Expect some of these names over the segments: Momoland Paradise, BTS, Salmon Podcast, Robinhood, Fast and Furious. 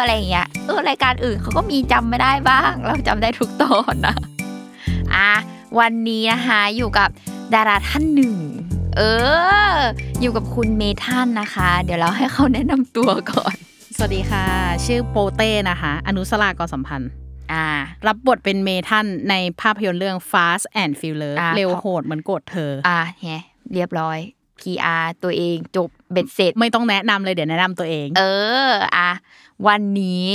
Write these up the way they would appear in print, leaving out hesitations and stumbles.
อะไรเงี้ยรายการอื่นเขาก็มีจำไม่ได้บ้างเราจำได้ถูกตอนนะวันนี้นะคะอยู่กับดาราท่านหนึ่งอยู่กับคุณเมทันนะคะเดี๋ยวเราให้เขาแนะนำตัวก่อนสวัสดีค่ะชื่อโปเต้นะคะอนุสรากรสัมพันธ์รับบทเป็นเมทันในภาพยนตร์เรื่อง Fast and Furious เร็วโหดเหมือนโกรธเธอเรียบร้อยPR ตัวเองจบเบ็ดเสร็จไม่ต้องแนะนำเลยเดี๋ยวแนะนำตัวเองวันนี้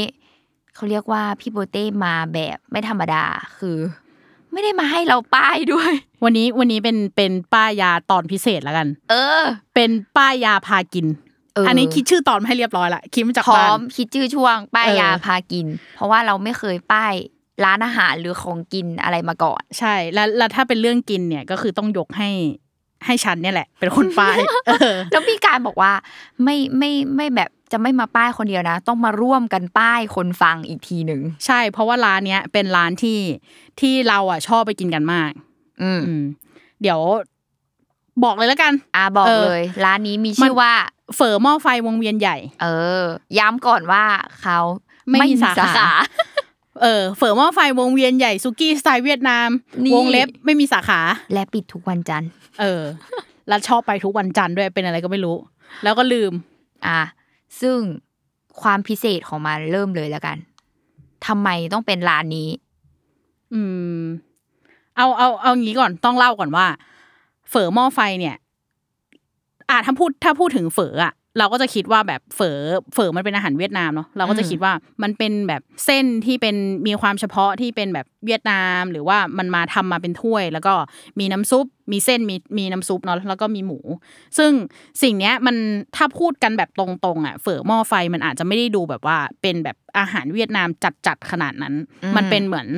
เขาเรียกว่าพี่โบเต้มาแบบไม่ธรรมดาคือไม่ได้มาให้เราป้ายด้วยวันนี้เป็นป้ายยาตอนพิเศษแล้วกันเป็นป้ายยาพากินอันนี้คิดชื่อตอนให้เรียบร้อยละคิดมาจากบ้านพร้อมคิดชื่อช่วงป้ายยาพากินเพราะว่าเราไม่เคยป้ายร้านอาหารหรือของกินอะไรมาก่อนใช่แล้วถ้าเป็นเรื่องกินเนี่ยก็คือต้องยกให้ฉันเนี่ยแหละเป็นคนป้ายแล้วพี่การบอกว่าไม่แบบจะไม่มาป้ายคนเดียวนะต้องมาร่วมกันป้ายคนฟังอีกทีนึงใช่เพราะว่าร้านเนี้ยเป็นร้านที่เราอ่ะชอบไปกินกันมากเดี๋ยวบอกเลยแล้วกันบอกเลยร้านนี้มีชื่อว่าเฝอหม้อไฟวงเวียนใหญ่ย้ำก่อนว่าเขาไม่มีสาขาเฝอหม้อไฟวงเวียนใหญ่สุกี้สไตล์เวียดนามวงเล็บไม่มีสาขาและปิดทุกวันจันทร์แล้วชอบไปทุกวันจันทร์ด้วยเป็นอะไรก็ไม่รู้แล้วก็ลืมซึ่งความพิเศษของมันเริ่มเลยแล้วกันทำไมต้องเป็นร้านนี้เอางี้ก่อนต้องเล่าก่อนว่าเฝอหม้อไฟเนี่ยถ้าพูดถึงเฝออะเราก็จะคิดว่าแบบเฝอมันเป็นอาหารเวียดนามเนาะเราก็จะคิดว่ามันเป็นแบบเส้นที่เป็นมีความเฉพาะที่เป็นแบบเวียดนามหรือว่ามันมาทำมาเป็นถ้วยแล้วก็มีน้ำซุปมีเส้นมีน้ำซุปเนาะแล้วก็มีหมูซึ่งสิ่งเนี้ยมันถ้าพูดกันแบบตรงๆอ่ะเฝอหม้อไฟมันอาจจะไม่ได้ดูแบบว่าเป็นแบบอาหารเวียดนามจัดขนาดนั้นมันเป็นเหมือน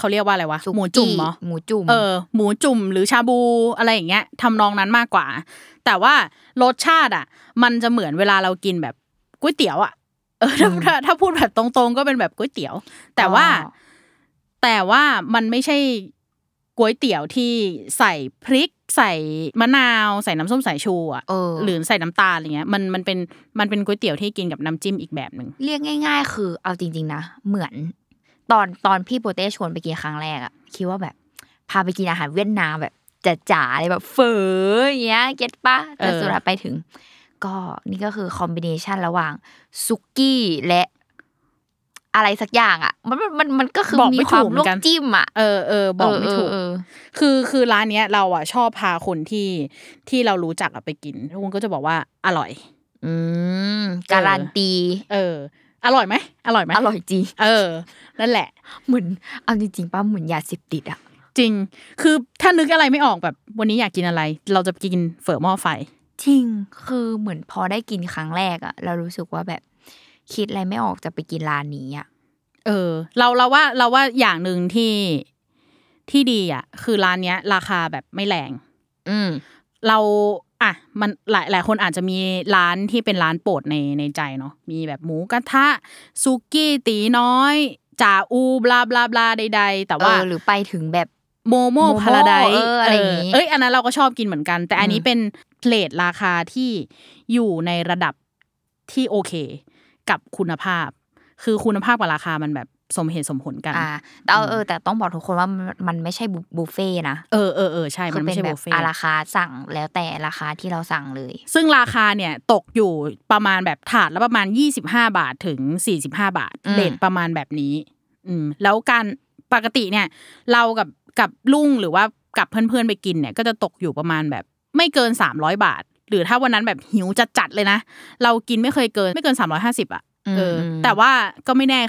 เขาเรียกว่าอะไรวะหมูจุ่มเหรอหมูจุ่มหมูจุ่มหรือชาบูอะไรอย่างเงี้ยทำนองนั้นมากกว่าแต่ว่ารสชาติอ่ะมันจะเหมือนเวลาเรากินแบบก๋วยเตี๋ยวอ่ะถ้าพูดแบบตรงๆก็เป็นแบบก๋วยเตี๋ยวแต่ว่ามันไม่ใช่ก๋วยเตี๋ยวที่ใส่พริกใส่มะนาวใส่น้ำส้มสายชูอ่ะหรือใส่น้ำตาลอะไรเงี้ยมันเป็นก๋วยเตี๋ยวที่กินกับน้ำจิ้มอีกแบบนึงเรียกง่ายๆคือเอาจริงๆนะเหมือนตอนพี่โปเต้ชวนไปกินครั้งแรกอ่ะคิดว่าแบบพาไปกินอาหารเวียดนามแบบจ๋าๆอะไรแบบเฝออย่างเงี้ยเก็ทป่ะแต่สุดท้ายไปถึงก็นี่ก็คือคอมบิเนชันระหว่างสุกี้และอะไรสักอย่างอ่ะมันก็คือมีความลวกจิ้มอ่ะบอกไม่ถูกคือร้านเนี้ยเราอ่ะชอบพาคนที่เรารู้จักอ่ะไปกินทุกคนก็จะบอกว่าอร่อยการันตีอร่อยไหมอร่อยจริงนั่นแหละเหมือนเอาจริงๆป้าเหมือนยาเสพติดอ่ะจริงคือถ้านึกอะไรไม่ออกแบบวันนี้อยากกินอะไรเราจะกินเฝอหม้อไฟจริงคือเหมือนพอได้กินครั้งแรกอ่ะเรารู้สึกว่าแบบคิดอะไรไม่ออกจะไปกินร้านนี้อ่ะเราว่าอย่างนึงที่ดีอ่ะคือร้านเนี้ยราคาแบบไม่แรงเราอ่ะมันหลายคนอาจจะมีร้านที่เป็นร้านโปรดในใจเนาะมีแบบหมูกระทะสุกี้ตีน้อยจ่าอูบลาบลาบลาใดๆแต่ว่าหรือไปถึงแบบโมโม่พาราไดซ์อะไรอย่างงี้อันนั้นเราก็ชอบกินเหมือนกันแต่อันนี้เป็นเรทราคาที่อยู่ในระดับที่โอเคกับคุณภาพคือคุณภาพกับราคามันแบบ สมเหตุสมผลกันแต่แต่ต้องบอกทุกคนว่ามันไม่ใช่บุฟเฟ่นะใช่มันไม่ใช่บุฟเฟ่ราคาสั่งแล้วแต่ราคาที่เราสั่งเลยซึ่งราคาเนี่ยตกอยู่ประมาณแบบถาดละประมาณ25บาทถึง45บาทเรทประมาณแบบนี้แล้วการปกติเนี่ยเรากับลุงหรือว่ากับเพื่อนๆไปกินเนี่ยก็จะตกอยู่ประมาณแบบไม่เกิน300บาทหรือถ้าวันนั้นแบบหิวจัดๆเลยนะเรากินไม่เกิน350อ่ะแต่ว่าก็ไม่แน่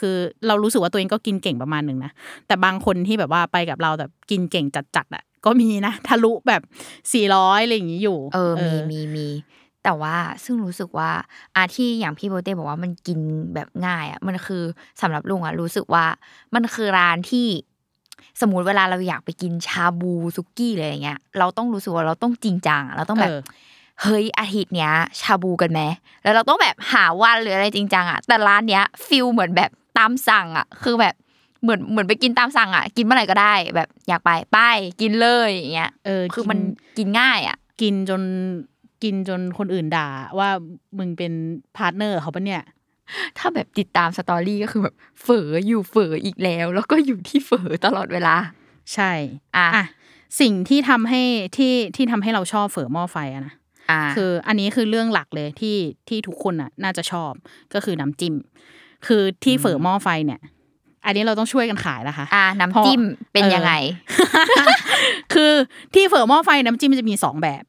คือเรารู้สึกว่าตัวเองก็กินเก่งประมาณนึงนะแต่บางคนที่แบบว่าไปกับเราแต่กินเก่งจัดๆอ่ะก็มีนะทะลุแบบ400อะไรอย่างงี้อยู่มีแต่ว่าซึ่งรู้สึกว่าที่อย่างพี่โบเต้บอกว่ามันกินแบบง่ายอ่ะมันคือสำหรับลุงอ่ะรู้สึกว่ามันคือร้านที่สมมุติเวลาเราอยากไปกินชาบูสุกี้อะไรอย่างเงี้ยเราต้องรู้สึกว่าเราต้องจริงจังเราต้องแบบเฮ้ยอาทิตย์เนี้ยชาบูกันมั้ยแล้วเราต้องแบบหาวันหรืออะไรจริงจังอ่ะแต่ร้านเนี้ยฟีลเหมือนแบบตามสั่งอ่ะคือแบบเหมือนไปกินตามสั่งอ่ะกินเมื่อไหร่ก็ได้แบบอยากไปกินเลยอย่างเงี้ยคือมันกินง่ายอ่ะกินจนคนอื่นด่าว่ามึงเป็นพาร์ทเนอร์เขาปะเนี่ยถ้าแบบติดตามสตอรี่ก็คือแบบเฝออีกแล้วก็อยู่ที่เฝอตลอดเวลาใช่สิ่งที่ทำให้ที่ทำให้เราชอบเฝอหม้อไฟนะคืออันนี้คือเรื่องหลักเลยที่ทุกคนอ่ะน่าจะชอบก็คือน้ำจิ้มคือที่เฝอหม้อไฟเนี่ยอันนี้เราต้องช่วยกันขายนะคะน้ำจิ้มเป็นยังไง คือที่เฝอหม้อไฟน้ำจิ้มจะมี2แบบ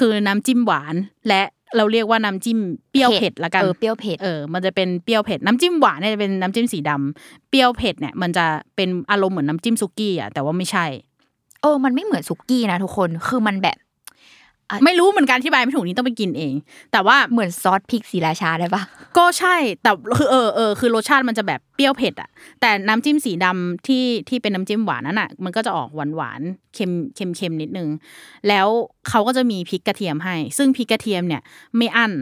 คือน้ำจิ้มหวานและเราเรียกว่าน้ำจิ้มเปรี้ยวเผ็ดละกันเปรี้ยวเผ็ดมันจะเป็นเปรี้ยวเผ็ดน้ำจิ้มหวานเนี่ยจะเป็นน้ำจิ้มสีดำเปรี้ยวเผ็ดเนี่ยมันจะเป็นอารมณ์เหมือนน้ำจิ้มสุกี้อ่ะแต่ว่าไม่ใช่มันไม่เหมือนสุกี้นะทุกคนคือมันแบบไม่รู้เหมือนกันอธิบายไม่ถูกนี่ต้องไปกินเองแต่ว่าเหมือนซอสพริกศรีราชาได้ปะก็ใช่แต่คือรสชาติมันจะแบบเปรี้ยวเผ็ดอ่ะแต่น้ำจิ้มสีดำที่เป็นน้ำจิ้มหวานนั่นน่ะมันก็จะออกหวานเค็มเค็มนิดนึงแล้วเขาก็จะมีพริกกระเทียมให้ซึ่งพริกกระเทียมเนี่ยไม่อั้น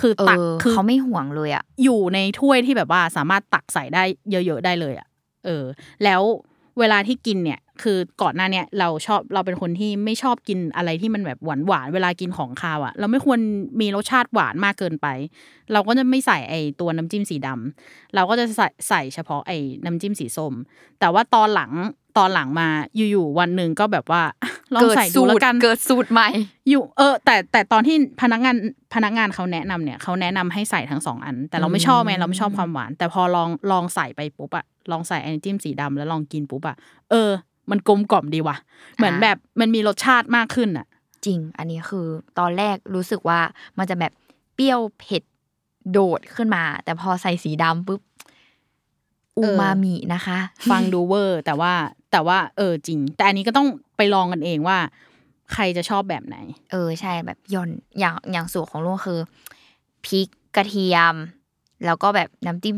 คือตักคือเขาไม่ห่วงเลยอ่ะอยู่ในถ้วยที่แบบว่าสามารถตักใส่ได้เยอะๆได้เลยอ่ะแล้วเวลาที่กินเนี่ยคือก่อนหน้าเนี่ยเราเป็นคนที่ไม่ชอบกินอะไรที่มันแบบหวานเวลากินของคาวอ่ะเราไม่ควรมีรสชาติหวานมากเกินไปเราก็จะไม่ใส่ไอ้ตัวน้ำจิ้มสีดำเราก็จะใส่เฉพาะไอ้น้ำจิ้มสีส้มแต่ว่าตอนหลังมาอยู่ๆวันนึงก็แบบว่าลองใส่ดูแล้วกันเกิดสูตรใหม่อยู่แต่ตอนที่พนักงานเขาแนะนำเนี่ยเขาแนะนำให้ใส่ทั้ง2อันแต่เราไม่ชอบไงเราไม่ชอบความหวานแต่พอลองใส่ไปปุ๊บอ่ะลองใส่ไอ้น้ำจิ้มสีดำแล้วลองกินปุ๊บอ่ะมันกลมกล่อมดีว่ะเหมือนแบบมันมีรสชาติมากขึ้นอ่ะจริงอันนี้คือตอนแรกรู้สึกว่ามันจะแบบเปรี้ยวเผ็ดโดดขึ้นมาแต่พอใส่สีดำปุ๊บอูมามินะคะฟังดูเวอร์แต่ว่าจริงแต่อันนี้ก็ต้องไปลองกันเองว่าใครจะชอบแบบไหนใช่แบบย่อนอย่างสูตรของลุงคือพริกกระเทียมแล้วก็แบบน้ำจิ้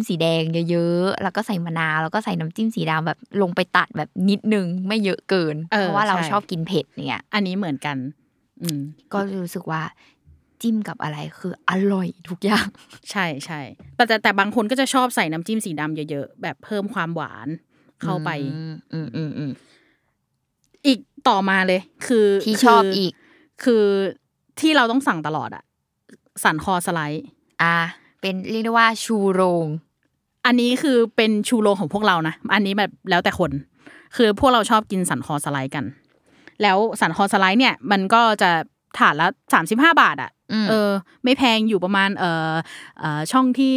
มสีแดงเยอะๆแล้วก็ใส่มะนาวแล้วก็ใส่น้ำจิ้มสีดำแบบลงไปตัดแบบนิดนึงไม่เยอะเกินเพราะว่าเราชอบกินเผ็ดเนี่ยอันนี้เหมือนกันก็รู้สึกว่าจิ้มกับอะไรคืออร่อยทุกอย่างใช่ๆแต่บางคนก็จะชอบใส่น้ำจิ้มสีดำเยอะๆแบบเพิ่มความหวานเข้าไปอีกต่อมาเลยคือที่ชอบอีกคือที่เราต้องสั่งตลอดอะสันคอสไลด์เป็นเรียกได้ว่าชูโรงอันนี้คือเป็นชูโรงของพวกเรานะอันนี้แบบแล้วแต่คนคือพวกเราชอบกินสันคอสไลด์กันแล้วสันคอสไลด์เนี่ยมันก็จะถาดละ35บาทอ่ะไม่แพงอยู่ประมาณช่องที่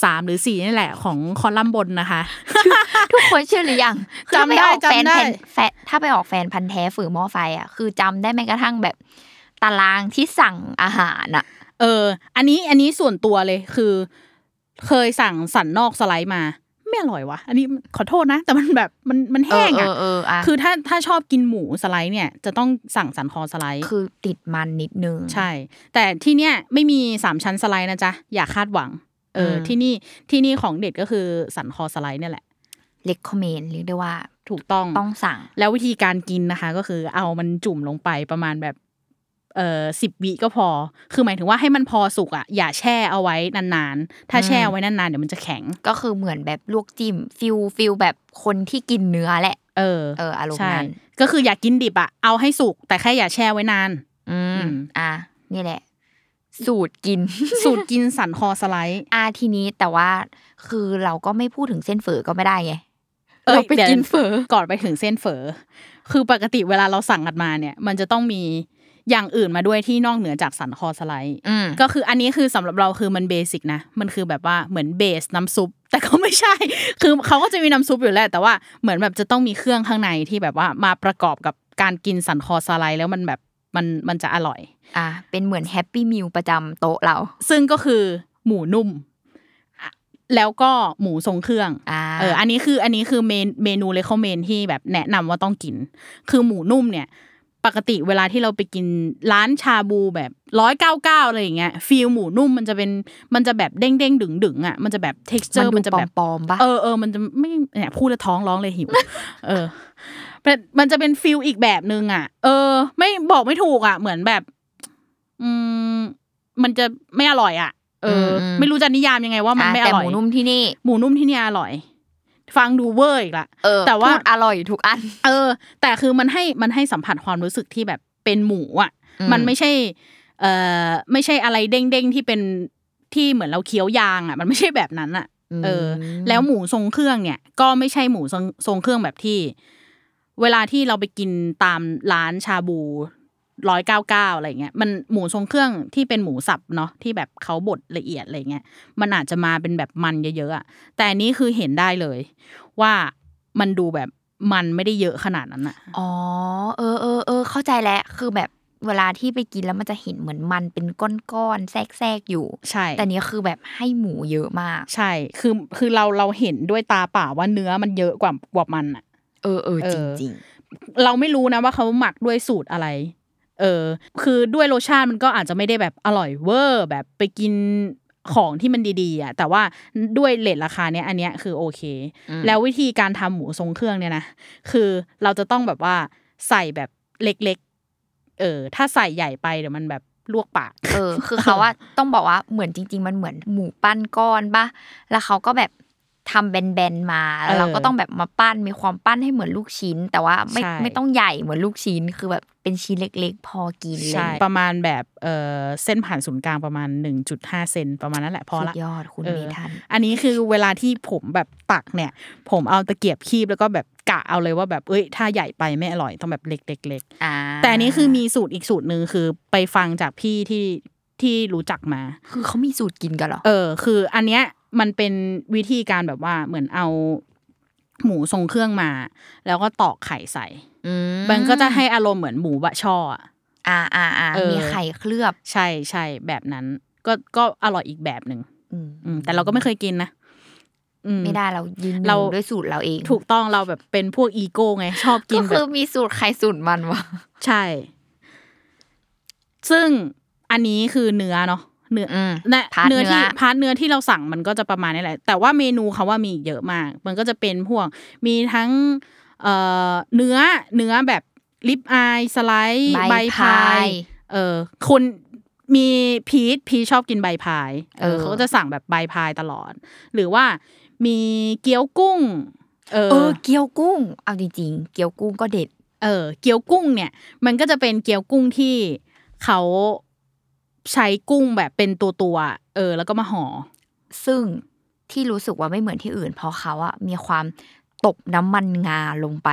3หรือ4นี่แหละของคอลัมน์บนนะคะ ทุกคนเชื่อหรือยังจำได้ถ้าไปออกแฟนพันธุ์แท้ฝือหม้อไฟอ่ะคือจำได้แม้กระทั่งแบบตารางที่สั่งอาหารอ่ะอันนี้ส่วนตัวเลยคือเคยสั่งสันนอกสไลด์มาไม่อร่อยวะอันนี้ขอโทษนะแต่มันแบบมันแห้งอ่ะคือถ้าชอบกินหมูสไลด์เนี่ยจะต้องสั่งสันคอสไลด์คือติดมันนิดนึงใช่แต่ที่เนี้ยไม่มี3ชั้นสไลด์นะจ๊ะอย่าคาดหวังที่นี่ของเด็ดก็คือสันคอสไลด์เนี่ยแหละrecommend เรียกได้ว่าถูกต้องสั่งแล้ววิธีการกินนะคะก็คือเอามันจุ่มลงไปประมาณแบบ10วิก็พอคือหมายถึงว่าให้มันพอสุกอ่ะอย่าแช่เอาไว้นานๆถ้าแช่เอาไว้นานๆเดี๋ยวมันจะแข็งก็คือเหมือนแบบลวกจิ้มฟิลแบบคนที่กินเนื้อแหละอารมณ์นั้นก็คืออย่ากินดิบอ่ะเอาให้สุกแต่แค่อย่าแช่ไว้นานนี่แหละ สูตรกินสันคอสไลด์ทีนี้แต่ว่าคือเราก็ไม่พูดถึงเส้นเฝอก็ไม่ได้ไงเราไปกินเฝอก่อนไปถึงเส้นเฝอคือปกติเวลาเราสั่งกันมาเนี่ยมันจะต้องมีอย่างอื่นมาด้วยที่นอกเหนือจากสันคอสไลด์ก็คืออันนี้คือสำหรับเราคือมันเบสิกนะมันคือแบบว่าเหมือนเบสน้ำซุปแต่ก็ไม่ใช่คือเขาก็จะมีน้ำซุปอยู่แล้วแต่ว่าเหมือนแบบจะต้องมีเครื่องข้างในที่แบบว่ามาประกอบกับการกินสันคอสไลด์แล้วมันแบบมันจะอร่อยเป็นเหมือนแฮปปี้มิลประจำโต๊ะเราซึ่งก็คือหมูนุ่มแล้วก็หมูทรงเครื่องอันนี้คือเมนูเลยเขาเมนที่แบบแนะนำว่าต้องกินคือหมูนุ่มเนี่ยปกติเวลาที่เราไปกินร้านชาบูแบบ199อะไรอย่างเงี้ยฟีลหมูนุ่มมันจะแบบเด้งๆดึงๆอ่ะมันจะแบบ texture มันจะแบบปอมๆป่ะมันจะไม่เนี่ยพูดแล้วท้องร้องเลยหิวมันจะเป็นฟีลอีกแบบนึงอ่ะไม่บอกไม่ถูกอ่ะเหมือนแบบมันจะไม่อร่อยอ่ะไม่รู้จะนิยามยังไงว่ามันไม่อร่อยแต่หมูนุ่มที่นี่อร่อยฟังดูเวอร์อีกละแต่ว่าอร่อยทุกอันแต่คือมันให้สัมผัสความรู้สึกที่แบบเป็นหมูอ่ะมันไม่ใช่ไม่ใช่อะไรเด้งๆที่เป็นที่เหมือนเราเคี้ยวยางอ่ะมันไม่ใช่แบบนั้นอ่ะแล้วหมูทรงเครื่องเนี่ยก็ไม่ใช่หมูทรงเครื่องแบบที่เวลาที่เราไปกินตามร้านชาบู199อะไรเงี้ยมันหมูทรงเครื่องที่เป็นหมูสับเนาะที่แบบเขาบดละเอียดอะไรเงี้ยมันอาจจะมาเป็นแบบมันเยอะๆอ่ะแต่อันนี้คือเห็นได้เลยว่ามันดูแบบมันไม่ได้เยอะขนาดนั้นอ่ะอ๋อเข้าใจแล้วคือแบบเวลาที่ไปกินแล้วมันจะเห็นเหมือนมันเป็นก้อนๆแทรกๆอยู่ใช่แต่นี้คือแบบให้หมูเยอะมากใช่คือเราเห็นด้วยตาเปล่าว่าเนื้อมันเยอะกว่ามันอ่ะจริงๆเราไม่รู้นะว่าเขาหมักด้วยสูตรอะไรคือด้วยรสชาติมันก็อาจจะไม่ได้แบบอร่อยเวอร์แบบไปกินของที่มันดีๆอ่ะแต่ว่าด้วยเรทราคาเนี้ยอันเนี้ยคือโอเคแล้ววิธีการทำหมูทรงเครื่องเนี่ยนะคือเราจะต้องแบบว่าใส่แบบเล็กๆถ้าใส่ใหญ่ไปเดี๋ยวมันแบบลวกปากคือเขาว่าต้องบอกว่าเหมือนจริงๆมันเหมือนหมูปั้นก้อนป่ะแล้วเขาก็แบบทำแบนๆมาแล้วเราก็ต้องแบบมาปั้นมีความปั้นให้เหมือนลูกชิ้นแต่ว่าไม่ต้องใหญ่เหมือนลูกชิ้นคือแบบเป็นชิ้นเล็กๆพอกินเลยประมาณแบบเส้นผ่านศูนย์กลางประมาณ 1.5 เซนประมาณนั้นแหละพอละสุดยอดคุณเมทันอันนี้คือเวลาที่ผมแบบตักเนี่ยผมเอาตะเกียบคีบแล้วก็แบบกะเอาเลยว่าแบบเอ้ยถ้าใหญ่ไปไม่อร่อยต้องแบบเล็กๆแต่อันนี้คือมีสูตรอีกสูตรนึงคือไปฟังจากพี่ที่รู้จักมาคือเขามีสูตรกินกันเหรอคืออันเนี้ยมันเป็นวิธีการแบบว่าเหมือนเอาหมูทรงเครื่องมาแล้วก็ตอกไข่ใส่มันก็จะให้อารมณ์เหมือนหมูบะช่อมีไข่เคลือบใช่ๆแบบนั้นก็อร่อยอีกแบบนึงแต่เราก็ไม่เคยกินนะไม่ได้เรายืนด้วยสูตรเราเองถูกต้องเราแบบเป็นพวกอีโก้ไงชอบกินแบบก็คือมีสูตรใครสูตรมันวะใช่ซึ่งอันนี้คือเนื้อเนาะเนื้อที่พาร์ทเนื้อที่เราสั่งมันก็จะประมาณนี้แหละแต่ว่าเมนูเขาว่ามีเยอะมากมันก็จะเป็นพวกมีทั้งเนื้อแบบลิปอายสไลด์ใบพายคนมีพีชชอบกินใบพายเขาก็จะสั่งแบบใบพายตลอดหรือว่ามีเกี๊ยวกุ้งเกี๊ยวกุ้งเอาจริงๆเกี๊ยวกุ้งก็เด็ดเกี๊ยวกุ้งเนี่ยมันก็จะเป็นเกี๊ยวกุ้งที่เขาใช้กุ้งแบบเป็นตัวๆแล้วก็มาห่อซึ่งที่รู้สึกว่าไม่เหมือนที่อื่นเพราะเขาอะมีความตบน้ำมันงาลงไป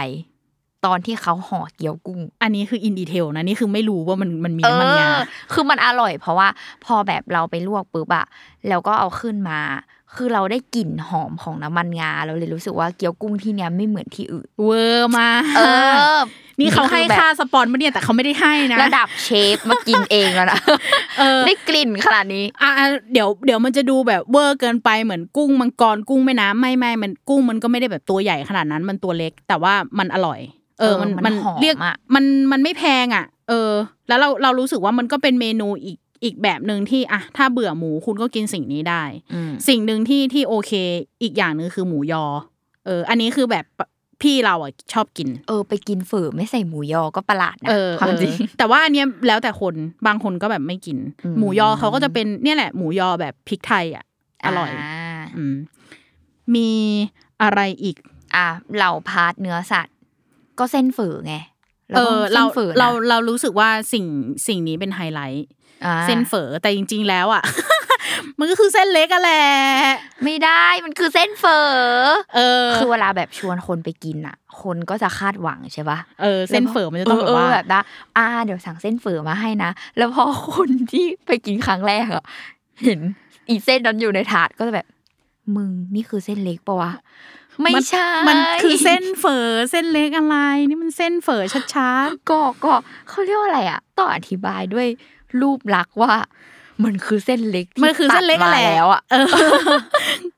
ตอนที่เขาห่อเกี๊ยวกุ้งอันนี้คืออินดีเทลนะนี่คือไม่รู้ว่ามันมีน้ำมันงาคือมันอร่อยเพราะว่าพอแบบเราไปลวกปุ๊บอะแล้วก็เอาขึ้นมาคือเราได้กลิ่นหอมของน้ำมันงาเราเลยรู้สึกว่าเกี๊ยวกุ้งที่เนี้ยไม่เหมือนที่อื่นเวอร์มานี่เขาให้ค่าสปอนมาเนี่ยแต่เขาไม่ได้ให้นะระดับเชฟมากินเองแล้วนะได้กลิ่นขนาดนี้เดี๋ยวมันจะดูแบบเวอร์เกินไปเหมือนกุ้งมังกรกุ้งแม่น้ำไม่มันกุ้งมันก็ไม่ได้แบบตัวใหญ่ขนาดนั้นมันตัวเล็กแต่ว่ามันอร่อยมันเรียกมันไม่แพงอ่ะแล้วเรารู้สึกว่ามันก็เป็นเมนูอีกแบบนึงที่อะถ้าเบื่อหมูคุณก็กินสิ่งนี้ได้สิ่งนึงที่โอเคอีกอย่างนึงคือหมูยออันนี้คือแบบพี่เราอ่ะชอบกินไปกินเฝอไม่ใส่หมูยอก็ประหลาดนะความจริงแต่ว่าอันเนี้ยแล้วแต่คนบางคนก็แบบไม่กินหมูยอเขาก็จะเป็นเนี่ยแหละหมูยอแบบพริกไทยอ่ะอร่อยมีอะไรอีกเหล่าพาร์ทเนื้อสัตว์ก็เส้นเฝอไงเรารู้สึกว่าสิ่งนี้เป็นไฮไลท์ เส้นเฝอแต่จริงๆแล้วอ่ะ มันก็คือเส้นเล็กอะแหละไม่ได้มันคือเส้นเฝอคือเวลาแบบชวนคนไปกินอ่ะคนก็จะคาดหวังใช่ป่ะเส้นเฝอมันจะต้องแบบว่าเดี๋ยวสั่งเส้นเฝอมาให้นะแล้วพอคนที่ไปกินครั้งแรกอ่ะเห็นอีเส้นนั้นอยู่ในถาดก็จะแบบมึงนี่คือเส้นเล็กป่ะวะไม่ใช่มันคือเส้นเฝอเส้นเล็กอะไรนี่มันเส้นเฝอชัดๆก็เขาเรียกว่าอะไรอ่ะต้องอธิบายด้วยรูปลักษณ์ว่ามันคือเส้นเล็กที่ตัดมาแล้วอ่ะ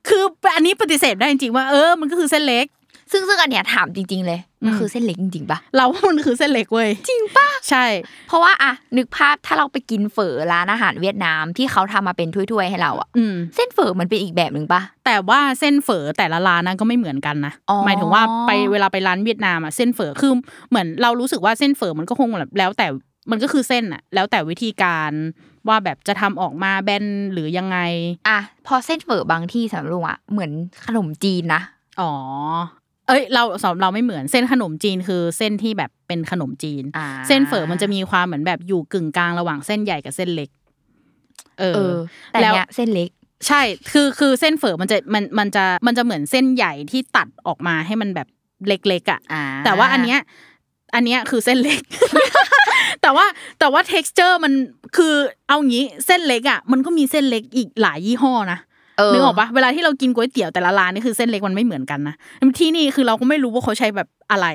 คืออันนี้ปฏิเสธได้จริงๆว่ามันก็คือเส้นเล็กซึ่งอันเนี้ยถามจริงๆเลยมันคือเส้นเล็กจริงๆป่ะเราว่ามันคือเส้นเล็กเว้ยจริงป่ะใช่เพราะว่าอ่ะนึกภาพถ้าเราไปกินเฝอร้านอาหารเวียดนามที่เขาทำมาเป็นถ้วยๆให้เราอ่ะเส้นเฝอมันเป็นอีกแบบนึงป่ะแต่ว่าเส้นเฝอแต่ละร้านนั้นก็ไม่เหมือนกันนะหมายถึงว่าไปเวลาไปร้านเวียดนามอ่ะเส้นเฝอคือเหมือนเรารู้สึกว่าเส้นเฝอมันก็คงแล้วแต่มันก็คือเส้นอ่ะแล้วแต่วิธีการว่าแบบจะทำออกมาแบนหรือยังไงอ่ะพอเส้นเฝอบางที่สำหรับลุงอ่ะเหมือนขนมจีนนะอ๋อเราไม่เหมือนเส้นขนมจีนคือเส้นที่แบบเป็นขนมจีนเส้นเฝอมันจะมีความเหมือนแบบอยู่กึ่งกลางระหว่างเส้นใหญ่กับเส้นเล็กแต่เนี้ยเส้นเล็กใช่คือเส้นเฝอมันจะเหมือนเส้นใหญ่ที่ตัดออกมาให้มันแบบเล็กๆอ่ะแต่ว่าอันเนี้ยคือเส้นเล็ก แต่ว่า texture มันคือเอางี้เส้นเล็กอ่ะมันก็มีเส้นเล็กอีกหลายยี่ห้อนะนึกออกปะเวลาที่เรากินก๋วยเตี๋ยวแต่ละร้านนี่คือเส้นเล็กมันไม่เหมือนกันนะที่นี่คือเราก็ไม่รู้ว่าเขาใช้แบบอะไร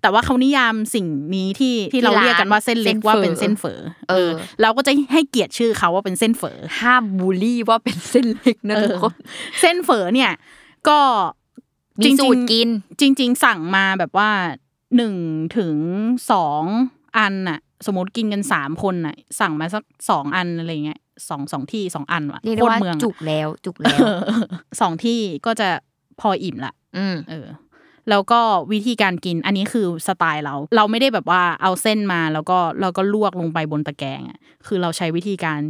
แต่ว่าเขานิยามสิ่งนี้ที่เราเรียกกันว่าเส้นเล็กว่าเป็นเส้นเฝอเราก็จะให้เกียรติชื่อเขาว่าเป็นเส้นเฝอห้ามบูลลี่ว่าเป็นเส้นเล็กนะทุกคนเส้นเฝอเนี่ยก็จริงๆกินจริงๆสั่งมาแบบว่า1ถึง2อันน่ะสมมติกินกัน3คนน่ะสั่งมาสัก2อันอะไรเงี้ย2ที่2อันว่ะโคตรเมืองจุกแล้ว2ที่ก็จะพออิ่มละแล้วก็วิธีการกินอันนี้คือสไตล์เราไม่ได้แบบว่าเอาเส้นมาแล้วก็ลวกลงไปบนตะแกรงอ่ะคือเราใช้วิธีการ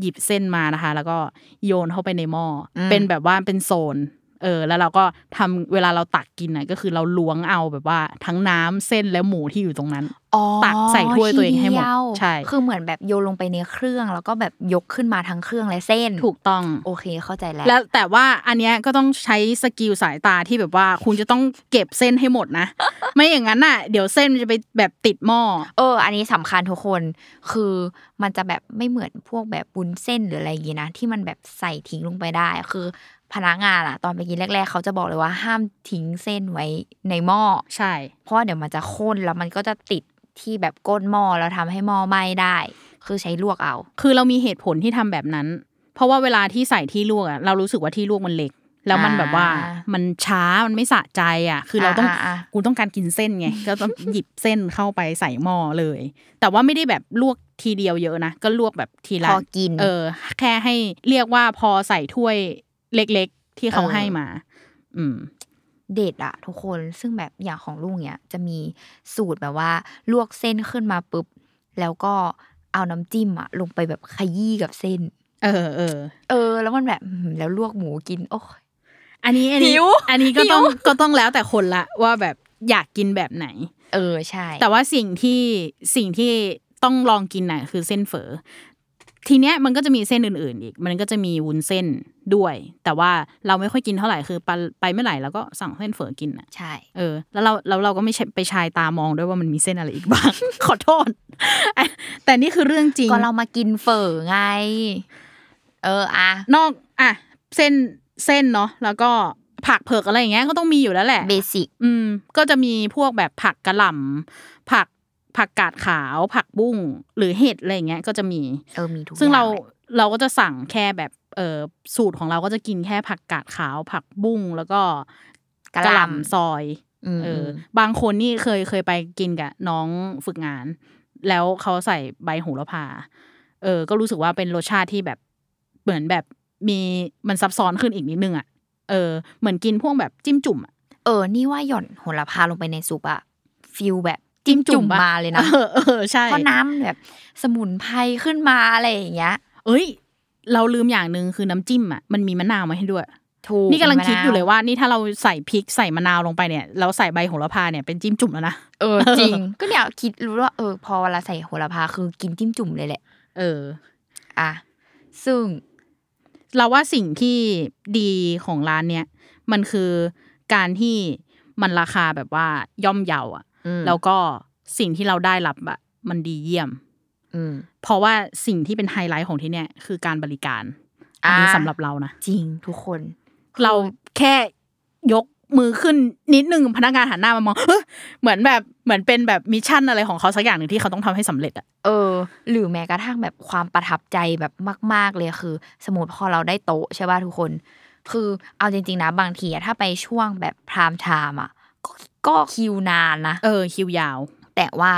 หยิบเส้นมานะคะแล้วก็โยนเข้าไปในหม้อเป็นแบบว่าเป็นโซนแล้วเราก็ทำเวลาเราตักกินน่ะก็คือเราล้วงเอาแบบว่าทั้งน้ำเส้นและหมูที่อยู่ตรงนั้นตักใส่ถ้วยตัวเองให้หมดใช่คือเหมือนแบบโยนลงไปในเครื่องแล้วก็แบบยกขึ้นมาทั้งเครื่องและเส้นถูกต้องโอเคเข้าใจแล้วแต่ว่าอันเนี้ยก็ต้องใช้สกิลสายตาที่แบบว่าคุณจะต้องเก็บเส้นให้หมดนะไม่อย่างนั้นน่ะเดี๋ยวเส้นมันจะไปแบบติดหม้ออันนี้สำคัญทุกคนคือมันจะแบบไม่เหมือนพวกแบบบุญเส้นหรืออะไรอย่างงี้นะที่มันแบบใส่ทิ้งลงไปได้คือพนักงานอะตอนไปกินแรกๆเขาจะบอกเลยว่าห้ามทิ้งเส้นไว้ในหม้อใช่เพราะเดี๋ยวมันจะข้นแล้วมันก็จะติดที่แบบก้นหม้อแล้วทำให้หม้อไหม้ได้คือใช้ลวกเอาคือเรามีเหตุผลที่ทำแบบนั้นเพราะว่าเวลาที่ใส่ที่ลวกอะเรารู้สึกว่าที่ลวกมันเล็กแล้วมันแบบว่ามันช้ามันไม่สะใจอ่ะคือเราต้องกูต้องการกินเส้นไงก็ต้องหยิบเส้นเข้าไปใส่หม้อเลยแต่ว่าไม่ได้แบบลวกทีเดียวเยอะนะก็ลวกแบบทีละพอกินแค่ให้เรียกว่าพอใส่ถ้วยเล็กๆที่เขาให้มาเด็ดอะทุกคนซึ่งแบบอย่างของลูกเนี้ยจะมีสูตรแบบว่าลวกเส้นขึ้นมาปุ๊บแล้วก็เอาน้ำจิ้มอะลงไปแบบขยี้กับเส้นแล้วมันแบบแล้วลวกหมูกินโอ้ยอันนี้ก็ต้องแล้วแต่คนละว่าแบบอยากกินแบบไหนใช่แต่ว่าสิ่งที่ต้องลองกินน่ะคือเส้นเฝอทีเนี้ยมันก็จะมีเส้นอื่นๆอีกมันก็จะมีวุ้นเส้นด้วยแต่ว่าเราไม่ค่อยกินเท่าไหร่คือไปไม่ไหลแล้วก็สั่งเส้นเฝอกินอ่ะใช่แล้วเราก็ไม่ไปชายตามองด้วยว่ามันมีเส้นอะไรอีกบ้าง ขอโทษแต่นี่คือเรื่องจริงก็เรามากินเฝอไงอ่ะนอกอ่ะเส้นเนาะแล้วก็ผักเผือกอะไรอย่างเงี้ยก็ต้องมีอยู่แล้วแหละเบสิกก็จะมีพวกแบบผักกะหล่ำผักกาดขาวผักบุ้งหรือเห็ดอะไรอย่างเงี้ยก็จะมีมีทุกอย่างซึ่งเราก็จะสั่งแค่แบบสูตรของเราก็จะกินแค่ผักกาดขาวผักบุ้งแล้วก็กะหล่ำซอยบางคนนี่เคยไปกินกับน้องฝึกงานแล้วเขาใส่ใบโหระพาก็รู้สึกว่าเป็นรสชาติที่แบบเหมือนแบบมีมันซับซ้อนขึ้นอีกนิดนึงอ่ะเหมือนกินพวกแบบจิ้มจุ่มนี่ว่าหย่อนโหระพาลงไปในซุปอะฟิลแบบจิ้มจุ่มมาเลยนะใช่เพราะน้ำแบบสมุนไพรขึ้นมาอะไรอย่างเงี้ยเราลืมอย่างนึงคือน้ำจิ้มอ่ะมันมีมะนาวมาให้ด้วยถูกนี่กำลังคิดอยู่เลยว่านี่ถ้าเราใส่พริกใส่มะนาวลงไปเนี่ยเราใส่ใบโหระพาเนี่ยเป็นจิ้มจุ่มแล้วนะจริงก็เนี่ยคิดรู้ว่าพอเวลาใส่โหระพาคือกินจิ้มจุ่มเลยแหละ อ่ะซึ่งเราว่าสิ่งที่ดีของร้านเนี้ยมันคือการที่มันราคาแบบว่าย่อมเยาอ่ะแล้วก็สิ่งที่เราได้รับอ่ะมันดีเยี่ยมเพราะว่าสิ่งที่เป็นไฮไลท์ของที่เนี่ยคือการบริการอันนี้สำหรับเรานะจริงทุกคนเราแค่ยกมือขึ้นนิดนึงพนักงานหันหน้ามามองเหมือนเป็นแบบมิชชั่นอะไรของเขาสักอย่างนึงที่เขาต้องทำให้สำเร็จอ่ะหรือแม้กระทั่งแบบความประทับใจแบบมากๆเลยคือสมมุติพอเราได้โต๊ะใช่ป่ะทุกคนคือเอาจริงๆนะบางทีถ้าไปช่วงแบบไพร์มไทม์อ่ะก็คิวนานนะคิวยาวแต่ว่า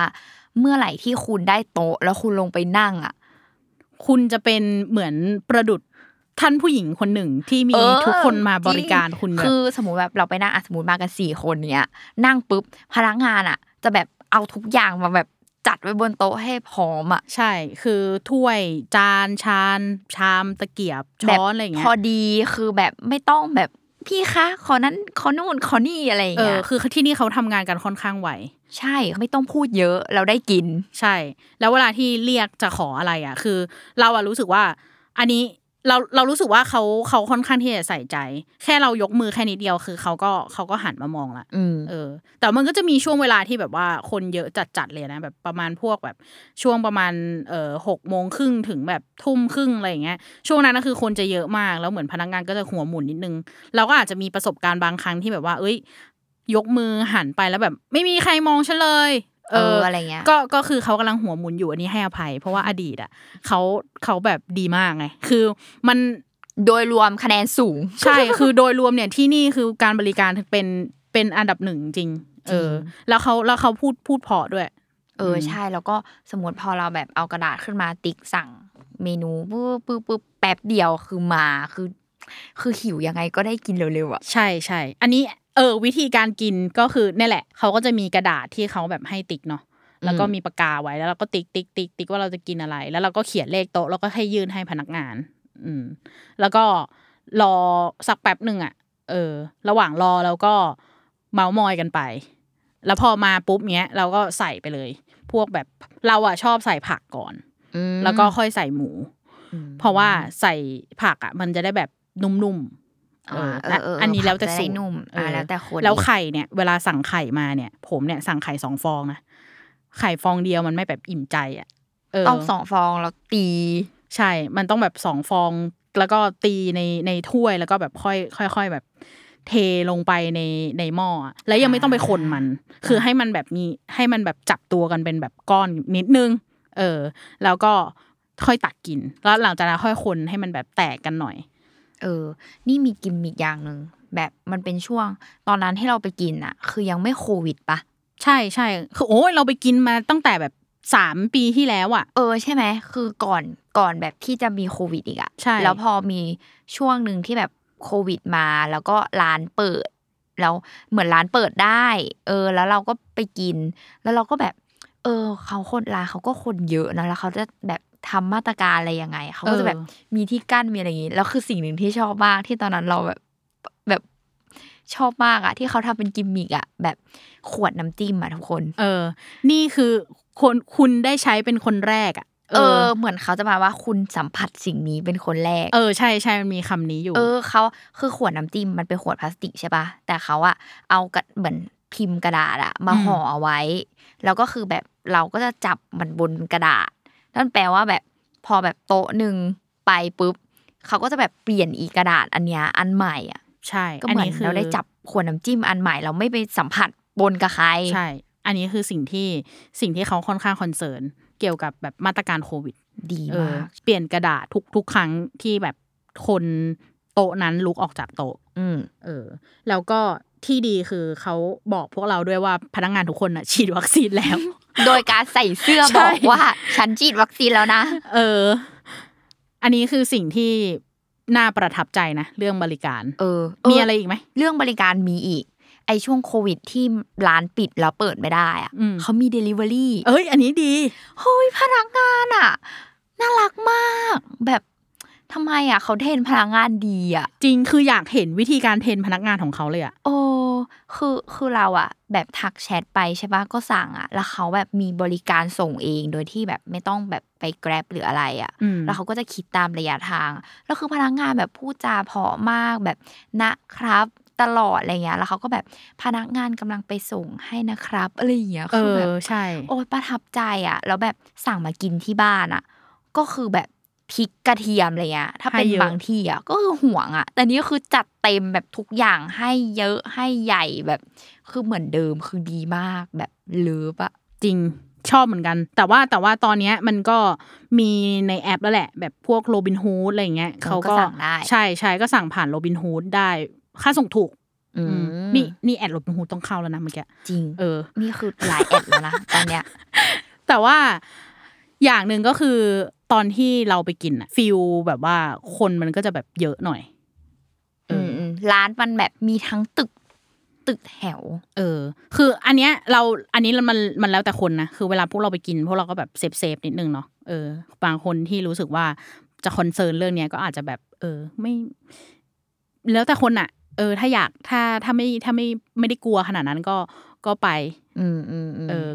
เมื่อไหร่ที่คุณได้โต๊ะแล้วคุณลงไปนั่งอ่ะคุณจะเป็นเหมือนประดุจท่านผู้หญิงคนหนึ่งที่มีทุกคนมาบริการคุณแบบคือสมมุติแบบเราไปนั่งสมมุติมากัน4คนเนี้ยนั่งปุ๊บพนักงานอ่ะจะแบบเอาทุกอย่างมาแบบจัดไว้บนโต๊ะให้พร้อมอ่ะใช่คือถ้วยจานชามตะเกียบช้อนอะไรอย่างเงี้ยพอดีคือแบบไม่ต้องแบบพี่คะขอนั้นขอนู่นขอนี่อะไรอย่างเงี้ยคือที่นี่เขาทำงานกันค่อนข้างไวใช่ไม่ต้องพูดเยอะเราได้กินใช่แล้วเวลาที่เรียกจะขออะไรอ่ะคือเราอ่ะรู้สึกว่าอันนี้เรารู้สึกว่าเขาค่อนข้างที่จะใส่ใจแค่เรายกมือแค่นิดเดียวคือเขาก็หันมามองละแต่มันก็จะมีช่วงเวลาที่แบบว่าคนเยอะจัดเลยนะแบบประมาณพวกแบบช่วงประมาณ18:30ถึงแบบ20:30อะไรอย่างเงี้ยช่วงนั้นก็คือคนจะเยอะมากแล้วเหมือนพนักงานก็จะหัวหมุนนิดนึงเราก็อาจจะมีประสบการณ์บางครั้งที่แบบว่าเอ้ยยกมือหันไปแล้วแบบไม่มีใครมองฉันเลยอะไรเงี้ยก็คือเขากำลังหัวหมุนอยู่อันนี้ให้อภัยเพราะว่าอดีตอ่ะเขาแบบดีมากไงคือมันโดยรวมคะแนนสูงใช่คือโดยรวมเนี่ยที่นี่คือการบริการเป็นอันดับ1จริงแล้วเขาพูดเพาะด้วยใช่แล้วก็สมมติพอเราแบบเอากระดาษขึ้นมาติ๊กสั่งเมนูปึ๊บแป๊บเดียวคือมาคือหิวยังไงก็ได้กินเร็วๆอ่ะใช่ๆอันนี้วิธีการกินก็คือนี่แหละเขาก็จะมีกระดาษที่เขาแบบให้ติ๊กเนาะแล้วก็มีปากกาไว้แล้วเราก็ติ๊กว่าเราจะกินอะไรแล้วเราก็เขียนเลขโต๊ะแล้วก็ให้ยื่นให้พนักงานแล้วก็รอสักแป๊บนึงอ่ะระหว่างรอเราก็เมาท์มอยกันไปแล้วพอมาปุ๊บเนี้ยเราก็ใส่ไปเลยพวกแบบเราอ่ะชอบใส่ผักก่อนแล้วก็ค่อยใส่หมูเพราะว่าใส่ผักอ่ะมันจะได้แบบนุ่มๆอันนี้แล้วแต่สูตรแล้วแต่คนแล้วไข่เนี่ยเวลาสั่งไข่มาเนี่ยผมเนี่ยสั่งไข่2ฟองนะไข่ฟองเดียวมันไม่แบบอิ่มใจอ่ะต้อง2ฟองแล้วตีใช่มันต้องแบบ2ฟองแล้วก็ตีในถ้วยแล้วก็แบบค่อยๆแบบเทลงไปในหม้อแล้วยังไม่ต้องไปคนมันคือให้มันแบบมีให้มันแบบจับตัวกันเป็นแบบก้อนนิดนึงแล้วก็ค่อยตักกินแล้วหลังจากนั้นค่อยคนให้มันแบบแตกกันหน่อยนี่มีกิมมิคอย่างนึงแบบมันเป็นช่วงตอนนั้นให้เราไปกินอ่ะคือยังไม่โควิดปะใช่ๆคือโอ้ยเราไปกินมาตั้งแต่แบบ3ปีที่แล้วอ่ะใช่ไหมคือก่อนแบบที่จะมีโควิดอีกอ่ะใช่แล้วพอมีช่วงนึงที่แบบโควิดมาแล้วก็ร้านเปิดแล้วเหมือนร้านเปิดได้แล้วเราก็ไปกินแล้วเราก็แบบเขาคนร้านเขาก็คนเยอะนะแล้วเขาจะแบบทำมาตรการอะไรยังไงเขาก็จะแบบมีที่กั้นมีอะไรอย่างงี้แล้วคือสิ่งหนึ่งที่ชอบมากที่ตอนนั้นเราแบบชอบมากอะที่เขาทำเป็นกิมมิกอะแบบขวดน้ำจิ้มอะทุกคนนี่คือคนคุณได้ใช้เป็นคนแรกอะเหมือนเขาจะมาว่าคุณสัมผัสสิ่งนี้เป็นคนแรกใช่มันมีคำนี้อยู่เขาคือขวดน้ำจิ้มมันเป็นขวดพลาสติกใช่ป่ะแต่เขาอะเอาเหมือนพิมพ์กระดาษอะมาห่อเอาไว้แล้วก็คือแบบเราก็จะจับมันบนกระดาษนั่นแปลว่าแบบพอแบบโต๊ะหนึ่งไปปุ๊บเขาก็จะแบบเปลี่ยนอีกระดาษอันเนี้ยอันใหม่อ่ะใช่ก็เหมือนเราได้จับขวดน้ำจิ้มอันใหม่เราไม่ไปสัมผัสบนกับใครใช่อันนี้คือสิ่งที่เขาค่อนข้างคอนเซิร์นเกี่ยวกับแบบมาตรการโควิดดีมากเปลี่ยนกระดาษทุกครั้งที่แบบคนโต๊ะนั้นลุกออกจากโต๊ะแล้วก็ที่ดีคือเขาบอกพวกเราด้วยว่าพนักงานทุกคนน่ะฉีดวัคซีนแล้วโดยการใส่เสื้อบอกว่าฉันฉีดวัคซีนแล้วนะอันนี้คือสิ่งที่น่าประทับใจนะเรื่องบริการมีอะไรอีกไหมเรื่องบริการมีอีกไอช่วงโควิดที่ร้านปิดแล้วเปิดไม่ได้อ่ะเขามี delivery อันนี้ดีเฮ้ยพนักงานอ่ะน่ารักมากแบบทำไมอ่ะเขาเทรนพนักงานดีอ่ะจริงคืออยากเห็นวิธีการเทรนพนักงานของเขาเลยอ่ะ คือเราอ่ะแบบทักแชทไปใช่ป่ะก็สั่งอ่ะแล้วเขาแบบมีบริการส่งเองโดยที่แบบไม่ต้องแบบไป Grab หรืออะไรอ่ะแล้วเขาก็จะคิดตามระยะทางแล้วคือพนักงานแบบพูดจาเพราะมากแบบนะครับตลอดอะไรเงี้ยแล้วเขาก็แบบพนักงานกำลังไปส่งให้นะครับอะไรเงี้ยคือแบบใช่โอ้ประทับใจอ่ะแล้วแบบสั่งมากินที่บ้านอ่ะก็คือแบบพริกกระเทียมอะไรเงี้ยถ้าเป็นบางที่อ่ะก็คือห่วงอ่ะแต่นี่คือจัดเต็มแบบทุกอย่างให้เยอะให้ใหญ่แบบคือเหมือนเดิมคือดีมากแบบเลิฟอ่ะจริงชอบเหมือนกันแต่ว่าตอนนี้มันก็มีในแอปแล้วแหละแบบพวกโรบินฮูดอะไรเงี้ยเขาก็สั่งได้ใช่ๆก็สั่งผ่านโรบินฮูดได้ค่าส่งถูกนี่แอดโรบินฮูดต้องเข้าแล้วนะเมื่อกี้จริงนี่คือหลายแอดแล้วนะตอนเนี้ยแต่ว่าอย่างนึงก็คือตอนที่เราไปกินอะฟีลแบบว่าคนมันก็จะแบบเยอะหน่อยร้านมันแบบมีทั้งตึกแถวคืออันนี้มันแล้วแต่คนนะคือเวลาพวกเราไปกินพวกเราก็แบบเซฟนิดนึงเนาะบางคนที่รู้สึกว่าจะคอนเซิร์นเรื่องเนี้ยก็อาจจะแบบไม่แล้วแต่คนอะถ้าอยากถ้าไม่ได้กลัวขนาดนั้นก็ไป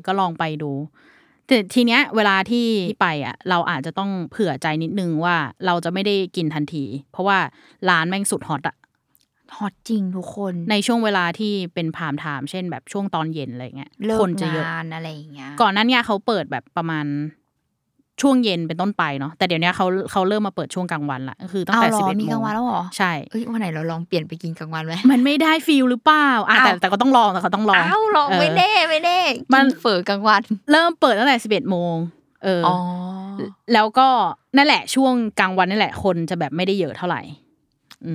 ก็ลองไปดูแต่ทีเนี้ยเวลาที่ไปอ่ะเราอาจจะต้องเผื่อใจนิดนึงว่าเราจะไม่ได้กินทันทีเพราะว่าร้านแม่งสุดฮอตอ่ะฮอตจริงทุกคนในช่วงเวลาที่เป็นพามไทม์เช่นแบบช่วงตอนเย็นอะไรเงี้ยคนจะเยอะอะไรอย่างเงี้ยก่อนนั้นเนี่ยเขาเปิดแบบประมาณช่วงเย็นเป็นต้นไปเนาะแต่เดี๋ยวนี้เขาเริ่มมาเปิดช่วงกลางวันละคือตั้งแต่11 โมงมีกลางวันแล้วหรอใช่วันไหนเราลองเปลี่ยนไปกินกลางวันไหมมันไม่ได้ฟีลหรือเปล่าแต่ก็ต้องลองลองไม่ได้มันเปิดกลางวันเริ่มเปิดตั้งแต่ 11 โมงแล้วก็นั่นแหละช่วงกลางวันนั่นแหละคนจะแบบไม่ได้เยอะเท่าไหร่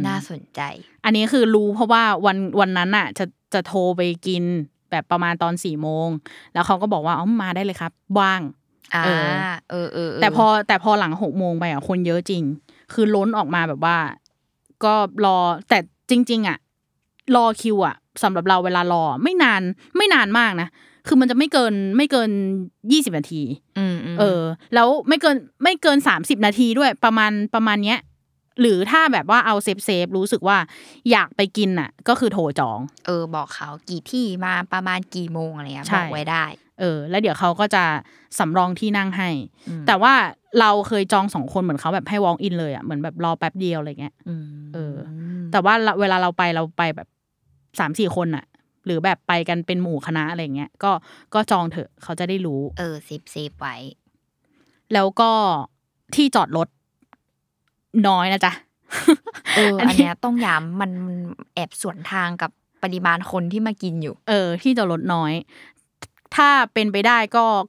น่าสนใจอันนี้คือรู้เพราะว่าวันนั้นน่ะจะโทรไปกินแบบประมาณตอน 4 โมงแล้วเขาก็บอกว่ามาได้เลยครับว่างแต่พอหลัง 6 โมงไปอ่ะคนเยอะจริงคือล้นออกมาแบบว่าก็รอแต่จริงๆอ่ะรอคิวอ่ะสำหรับเราเวลารอไม่นานมากนะคือมันจะไม่เกิน20นาทีแล้วไม่เกิน30นาทีด้วยประมาณเนี้ยหรือถ้าแบบว่าเอาเซฟรู้สึกว่าอยากไปกินน่ะก็คือโทรจองบอกเขากี่ที่มาประมาณกี่โมงอะไรเงี้ยบอกไว้ได้แล้วเดี๋ยวเขาก็จะสำรองที่นั่งให้แต่ว่าเราเคยจอง2คนเหมือนเขาแบบให้ walk in เลยอ่ะเหมือนแบบรอแป๊บเดียวอะไรเงี้ยแต่ว่าเวลาเราไปแบบ 3-4 คนน่ะหรือแบบไปกันเป็นหมู่คณะอะไรเงี้ยก็จองเถอะเขาจะได้รู้เซฟไว้แล้วก็ที่จอดรถน้อยนะจ๊ะอันนี้ต้องย้ำมันแอบสวนทางกับปริมาณคนที่มากินอยู่ที่จอดรถน้อยถ้าเป็นไปได้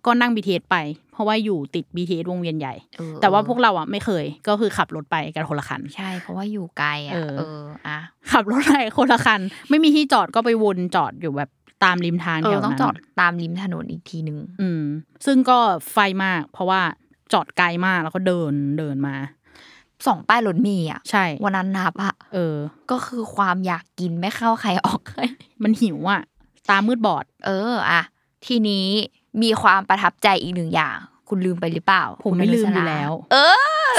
ก็นั่ง BTS ไปเพราะว่าอยู่ติด BTS วงเวียนใหญ่แต่ว่าพวกเราอ่ะไม่เคยก็คือขับรถไปกันคนละคันใช่เพราะว่าอยู่ไกลอ่ะขับรถไปคนละคันไม่มีที่จอดก็ไปวนจอดอยู่แบบตามริมทางแถวนั้นต้องจอดตามริมถนนอีกทีนึงซึ่งก็ไฟมากเพราะว่าจอดไกลมากแล้วก็เดินมา2ป้ายรถเมล์อ่ะใช่วันนั้นนับอ่ะก็คือความอยากกินไม่เข้าใครออกใครมันหิวอ่ะตามืดบอดอ่ะทีนี้มีความประทับใจอีกหนึ่งอย่างคุณลืมไปหรือเปล่าผมไม่ลืมอยู่แล้ว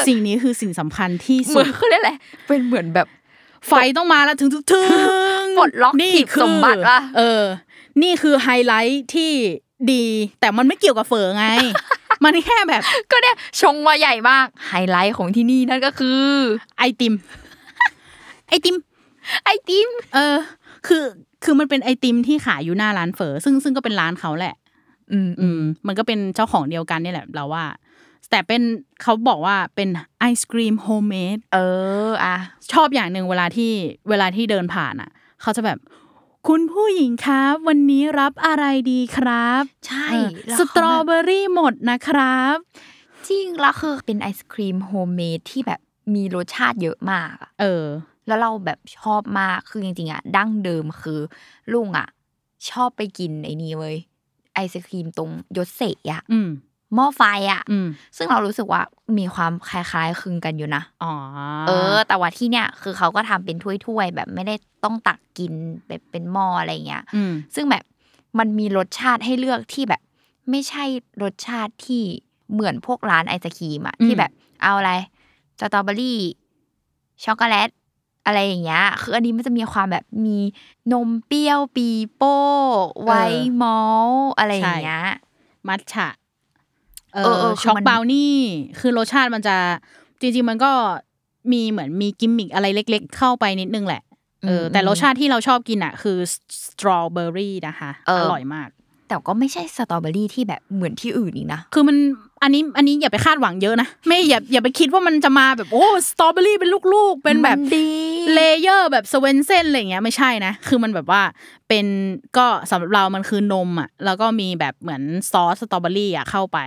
สิ่งนี้คือสิ่งสำคัญที่สุดเขาเรียกอะไรเป็นเหมือนแบบไฟต้องมาแล้วถึงปลดล็อกนี่คือสมบัติว่ะนี่คือไฮไลท์ที่ดีแต่มันไม่เกี่ยวกับเฟอไงมันแค่แบบก็เนี่ยชงมาใหญ่มากไฮไลท์ของที่นี่นั่นก็คือไอติมคือมันเป็นไอติมที่ขายอยู่หน้าร้านเฝอซึ่งก็เป็นร้านเขาแหละมันก็เป็นเจ้าของเดียวกันนี่แหละเราว่าแต่เป็นเขาบอกว่าเป็นไอศกรีมโฮมเมดชอบอย่างนึงเวลาที่เดินผ่านอ่ะเขาจะแบบคุณผู้หญิงครับวันนี้รับอะไรดีครับใช่สตรอเบอรี่หมดนะครับจริงแล้วคือเป็นไอศกรีมโฮมเมดที่แบบมีรสชาติเยอะมากแล้วเราแบบชอบมากคือจริงๆอ่ะดั้งเดิมคือลุงอ่ะชอบไปกินไอ้นี่เว้ยไอศกรีมตรงยศเสกอ่ะหม้อไฟอ่ะซึ่งเรารู้สึกว่ามีความคล้ายๆคลึงกันอยู่นะแต่ว่าที่เนี่ยคือเขาก็ทำเป็นถ้วยๆแบบไม่ได้ต้องตักกินแบบเป็นหม้ออะไรเงี้ยซึ่งแบบมันมีรสชาติให้เลือกที่แบบไม่ใช่รสชาติที่เหมือนพวกร้านไอศกรีมอ่ะที่แบบเอาอะไรสตรอเบอรี่ช็อกโกแลต อะไรอย่างเงี้ยคืออันนี้มันจะมีความแบบมีนมเปรี้ยวปีโป้ไวท์มอลต์อะไรอย่างเงี้ยมัทฉะช็อกบราวนี่คือรสชาติมันจะจริงๆมันก็มีเหมือนมีกิมมิคอะไรเล็กๆเข้าไปนิดนึงแหละแต่รสชาติที่เราชอบกินอ่ะคือสตรอเบอรี่นะคะอร่อยมากแต่ก็ไม่ใช่สตรอเบอรี่ที่แบบเหมือนที่อื่นอีกนะคือมันอันนี้อย่าไปคาดหวังเยอะนะไม่อย่าไปคิดว่ามันจะมาแบบโอ้สตรอเบอรี่เป็นลูกๆเป็นแบบเลเยอร์แบบสเวนเซ่นอะไรอย่างเงี้ยไม่ใช่นะคือมันแบบว่าเป็นก็สำหรับเรามันคือนมอ่ะแล้วก็มีแบบเหมือนซอสสตรอเบอรี่อ่ะเข้าไป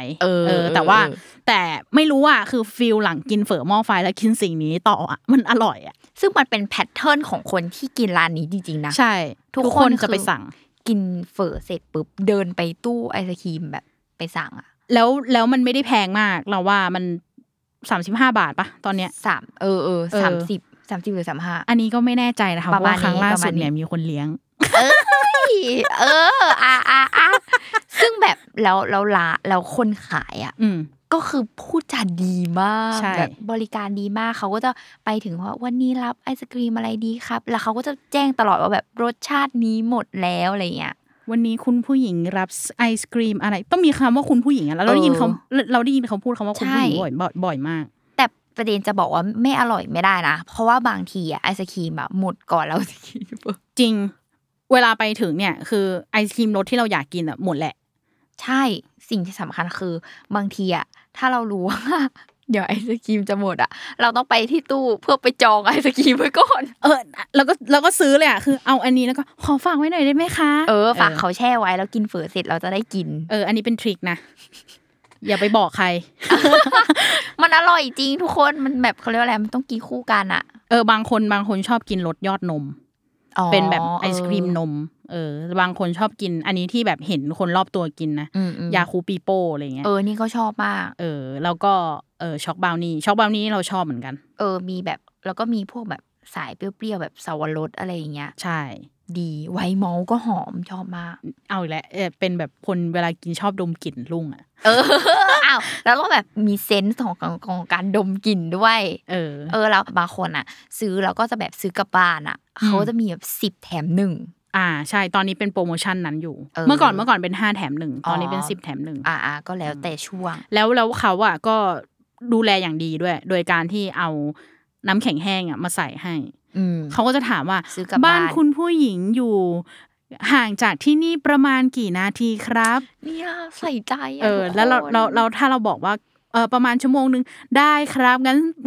แต่ว่าแต่ไม่รู้อ่ะคือฟีลหลังกินเฝอหม้อไฟแล้วกินสิ่งนี้ต่ออ่ะมันอร่อยอ่ะซึ่งมันเป็นแพทเทิร์นของคนที่กินร้านนี้จริงๆนะใช่ทุกคนจะไปสั่งกินเฝอเสร็จปุ๊บเดินไปตู้ไอศกรีมแบบไปสั่งอ่ะแล้วมันไม่ได้แพงมากเราว่ามัน35 บาทป่ะตอนเนี้ย30หรือ35อันนี้ก็ไม่แน่ใจนะคะว่าครั้งล่าสุดเนี่ยมีคนเลี้ยงซึ่งแบบแล้วคนขายอ่ะก็คือพูดจาดีมากแบบบริการดีมากเขาก็จะไปถึงว่าวันนี้รับไอศกรีมอะไรดีครับแล้วเขาก็จะแจ้งตลอดว่าแบบรสชาตินี้หมดแล้วอะไรเงี้ยวันนี้คุณผู้หญิงรับไอศกรีมอะไรต้องมีคำว่าคุณผู้หญิงอ่ะเราได้ยินเขาพูดคำว่าคุณผู้หญิงบ่อยมากแต่ประเด็นจะบอกว่าไม่อร่อยไม่ได้นะเพราะว่าบางทีอ่ะไอศกรีมอ่ะหมดก่อนเราจะกินจริงเวลาไปถึงเนี่ยคือไอศกรีมรสที่เราอยากกินอ่ะหมดแหละใช่สิ่งที่สำคัญคือบางทีอ่ะถ้าเรารู้ว่าเดี๋ยวไอศกรีมจะหมดอ่ะเราต้องไปที่ตู้เพื่อไปจองไอศกรีมไว้ก่อนแล้วก็ซื้อเลยอ่ะคือเอาอันนี้แล้วก็ขอฝากไว้หน่อยได้ไหมคะฝากเขาแช่ไว้แล้วกินเฝอเสร็จเราจะได้กินอันนี้เป็นทริคนะ อย่าไปบอกใคร มันอร่อยจริงทุกคนมันแบบเขาเรียกว่าอะไรมันต้องกินคู่กันอ่ะบางคนชอบกินรสยอดนมเป็นแบบไอศกรีมนมบางคนชอบกินอันนี้ที่แบบเห็นคนรอบตัวกินนะยาคูปีโป้อะไรเงี้ยนี่ก็ชอบมากแล้วก็ช็อกบราวนี่เราชอบเหมือนกันมีแบบแล้วก็มีพวกแบบสายเปรี้ยวๆแบบสวรสอะไรอย่างเงี้ยใช่ดีไวท์มอลต์ก็หอมชอบมากเอาอีกแล้วเป็นแบบคนเวลากินชอบดมกลิ่นรุ่งอ่ะอ้าวแล้วก็แบบมีเซนส์ของการดมกลิ่นด้วยแล้วบางคนอ่ะซื้อแล้วก็จะแบบซื้อกลับบ้านอ่ะเขาจะมีแบบ10 แถม 1ใช่ตอนนี้เป็นโปรโมชั่นนั้นอยู่เมื่อก่อนเป็น5 แถม 1ตอนนี้เป็น10 แถม 1ก็แล้วแต่ช่วงแล้วเขาอ่ะก็ดูแลอย่างดีด้วยโดยการที่เอาน้ำแข็งแห้งอ่ะมาใส่ให้เขาก็จะถามว่าบ้านคุณผู้หญิงอยู่ห่างจากที่นี่ประมาณกี่นาทีครับเนี่ยใส่ใจแล้วเราถ้าเราบอกว่าประมาณชั่วโมงนึงได้ครับ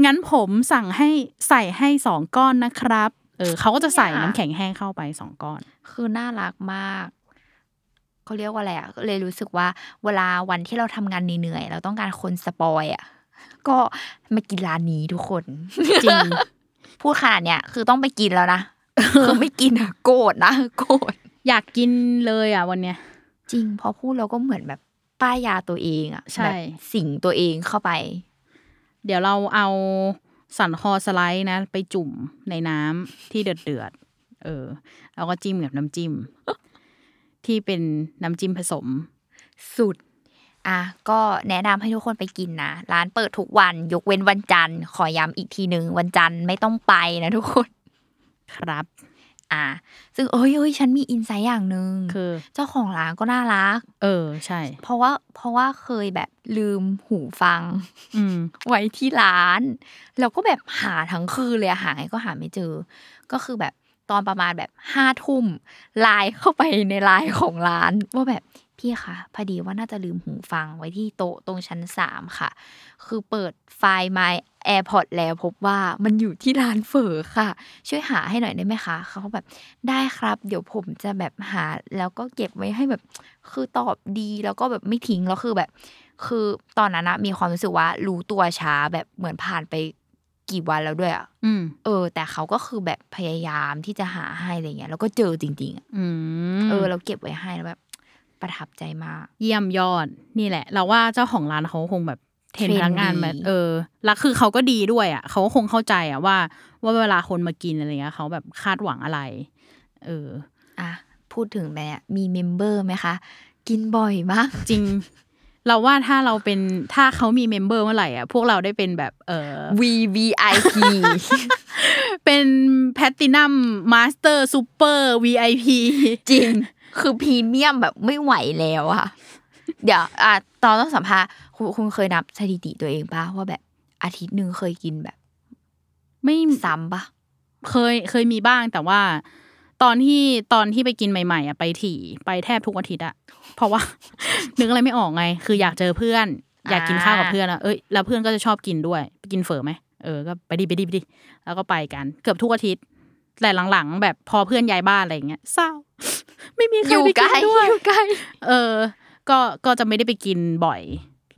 งั้นผมสั่งให้ใส่ให้2 ก้อนนะครับเขาก็จะใส่น้ำแข็งแห้งเข้าไป2 ก้อนคือน่ารักมากเขาเรียกว่าอะไรอ่ะเลยรู้สึกว่าเวลาวันที่เราทำงานเหนื่อยเราต้องการคนสปอยอ่ะก็มากินร้านนี้ทุกคนจริงพูดขนาดเนี้ยคือต้องไปกินแล้วนะคือไม่กินอ่ะโกรธนะโกรธอยากกินเลยอ่ะวันเนี้ยจริงพอพูดเราก็เหมือนแบบป้ายยาตัวเองอ่ะแบบสิงตัวเองเข้าไปเดี๋ยวเราเอาสันคอสไลด์นะไปจุ่มในน้ำที่เดือดเดือดแล้วก็จิ้มกับน้ำจิ้มที่เป็นน้ำจิ้มผสมสุดก็แนะนำให้ทุกคนไปกินนะร้านเปิดทุกวันยกเว้นวันจันทร์ขอย้ำอีกทีนึงวันจันทร์ไม่ต้องไปนะทุกคนครับซึ่งเอ้ยฉันมีอินไซต์อย่างนึงคือเจ้าของร้านก็น่ารักใช่เพราะว่าเคยแบบลืมหูฟังไว้ที่ร้านแล้วก็แบบหาทั้งคืนเลยหาไงก็หาไม่เจอก็คือแบบตอนประมาณแบบ 5 ทุ่มไลน์เข้าไปในไลน์ของร้านว่าแบบพี่คะพอดีว่าน่าจะลืมหูฟังไว้ที่โต๊ะตรงชั้น3ค่ะคือเปิดไฟล์ My AirPods แล้วพบว่ามันอยู่ที่ร้านเฝอค่ะช่วยหาให้หน่อยได้ไหมคะเขาแบบได้ครับเดี๋ยวผมจะแบบหาแล้วก็เก็บไว้ให้แบบคือตอบดีแล้วก็แบบไม่ทิ้งแล้วคือแบบคือตอนนั้นนะมีความรู้สึกว่ารู้ตัวช้าแบบเหมือนผ่านไปกี่วันแล้วด้วยอ่ะแต่เขาก็คือแบบพยายามที่จะหาให้อะไรเงี้ยแล้วก็เจอจริงๆอ่ะเราเก็บไว้ให้แล้วแบบประทับใจมากเยี่ยมยอดนี่แหละเราว่าเจ้าของร้านเขาคงแบบเทรนพนักงานมาแล้วคือเขาก็ดีด้วยอ่ะเขาคงเข้าใจอ่ะว่าเวลาคนมากินอะไรเงี้ยเขาแบบคาดหวังอะไรพูดถึงแบบมีเมมเบอร์ไหมคะกินบ่อยมากจริง เราว่าถ้าเขามีเมมเบอร์เมื่อไหร่อ่ะพวกเราได้เป็นแบบVIP เป็น แพลตินัมมาสเตอร์ซูเปอร์ VIP จริงคือพรีเมียมแบบไม่ไหวแล้วอ่ะเดี๋ยวตอนต้องสัมภาษณ์คุณเคยนับสถิติตัวเองป่ะว่าแบบอาทิตย์นึงเคยกินแบบไม่ซ้ำป่ะเคยมีบ้างแต่ว่าตอนที่ไปกินใหม่ๆอ่ะไปถี่ไปแทบทุกอาทิตย์อ่ะเพราะว่านึกอะไรไม่ออกไงคืออยากเจอเพื่อนอยากกินข้าวกับเพื่อนอ่ะเอ้ยแล้วเพื่อนก็จะชอบกินด้วยไปกินเฟอร์มั้ยก็ไปดิแล้วก็ไปกันเกือบทุกอาทิตย์แต่หลังๆแบบพอเพื่อนย้ายบ้านอะไรอย่างเงี้ยเศร้าไม่มีใครไปกินด้วยอยู่ไกลก็จะไม่ได้ไปกินบ่อย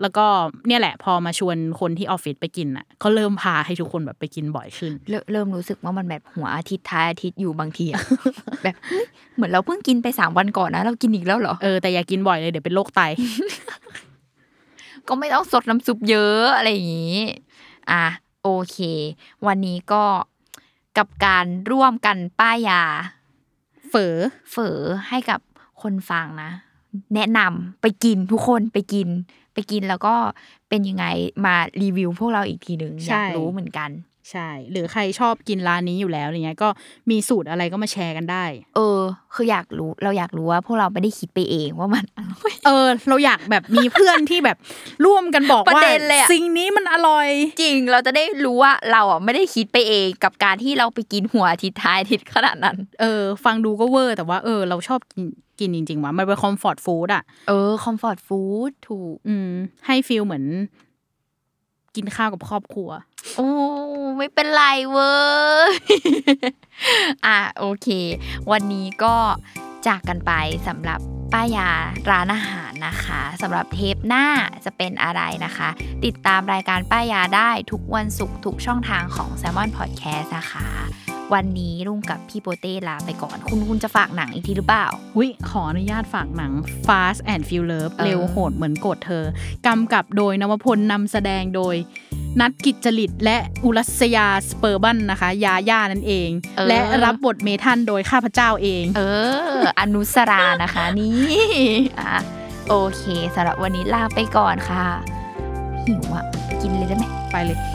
แล้วก็เนี่ยแหละพอมาชวนคนที่ออฟฟิศไปกินน่ะก็เริ่มพาให้ทุกคนแบบไปกินบ่อยขึ้นเริ่มรู้สึกว่ามันแบบหัวอาทิตย์ท้ายอาทิตย์อยู่บางทีอ่ะ แบบเหมือนเราเพิ่งกินไป3วันก่อนนะเรากินอีกแล้วเหรอแต่อย่ากินบ่อยเลยเดี๋ยวเป็นโรคไต ก็ไม่ต้องสดน้ำซุปเยอะอะไรอย่างงี้อ่ะโอเควันนี้ก็กับการร่วมกันป้ายยาเฝอให้กับคนฟังนะแนะนำไปกินทุกคนไปกินแล้วก็เป็นยังไงมารีวิวพวกเราอีกทีนึงอยากรู้เหมือนกันใช่หรือใครชอบกินร้านนี้อยู่แล้วอะไรเงี้ยก็มีสูตรอะไรก็มาแชร์กันได้คืออยากรู้เราอยากรู้ว่าพวกเราไม่ได้คิดไปเองว่ามันอร่อยเราอยากแบบมีเพื่อนที่แบบร่วมกันบอกว่าสิ่งนี้มันอร่อยจริงเราจะได้รู้ว่าเราอ่ะไม่ได้คิดไปเองกับการที่เราไปกินหัวอาทิตย์ท้ายอาทิตย์ขนาดนั้นฟังดูก็เวอร์แต่ว่าเราชอบกินจริงๆว่ะมันเป็นคอมฟอร์ตฟู้ดอ่ะคอมฟอร์ตฟู้ดถูกให้ฟีลเหมือนกินข้าวกับครอบครัวโอ้ไม่เป็นไรเว้ย โอเควันนี้ก็จากกันไปสำหรับป้ายยาร้านอาหารนะคะสำหรับเทปหน้าจะเป็นอะไรนะคะติดตามรายการป้ายยาได้ทุกวันศุกร์ทุกช่องทางของ Salmon Podcast นะคะวันนี้รุ่งกับพี่โปเต้ลาไปก่อนคุณจะฝากหนังอีกทีหรือเปล่าอุ๊ยขออนุญาตฝากหนัง Fast and Furious เร็วโหดเหมือนโกรธเธอกำกับโดยนวพลนำแสดงโดยนัทกิจจฤทธิ์และอุรัสยาสเปอร์บันนะคะยาย่านั่นเองและรับบทเมทัลโดยข้าพเจ้าเองอนุสรานะคะนี่โอเคสำหรับวันนี้ลาไปก่อนค่ะหิวอ่ะกินเลยได้ไหมไปเลยไป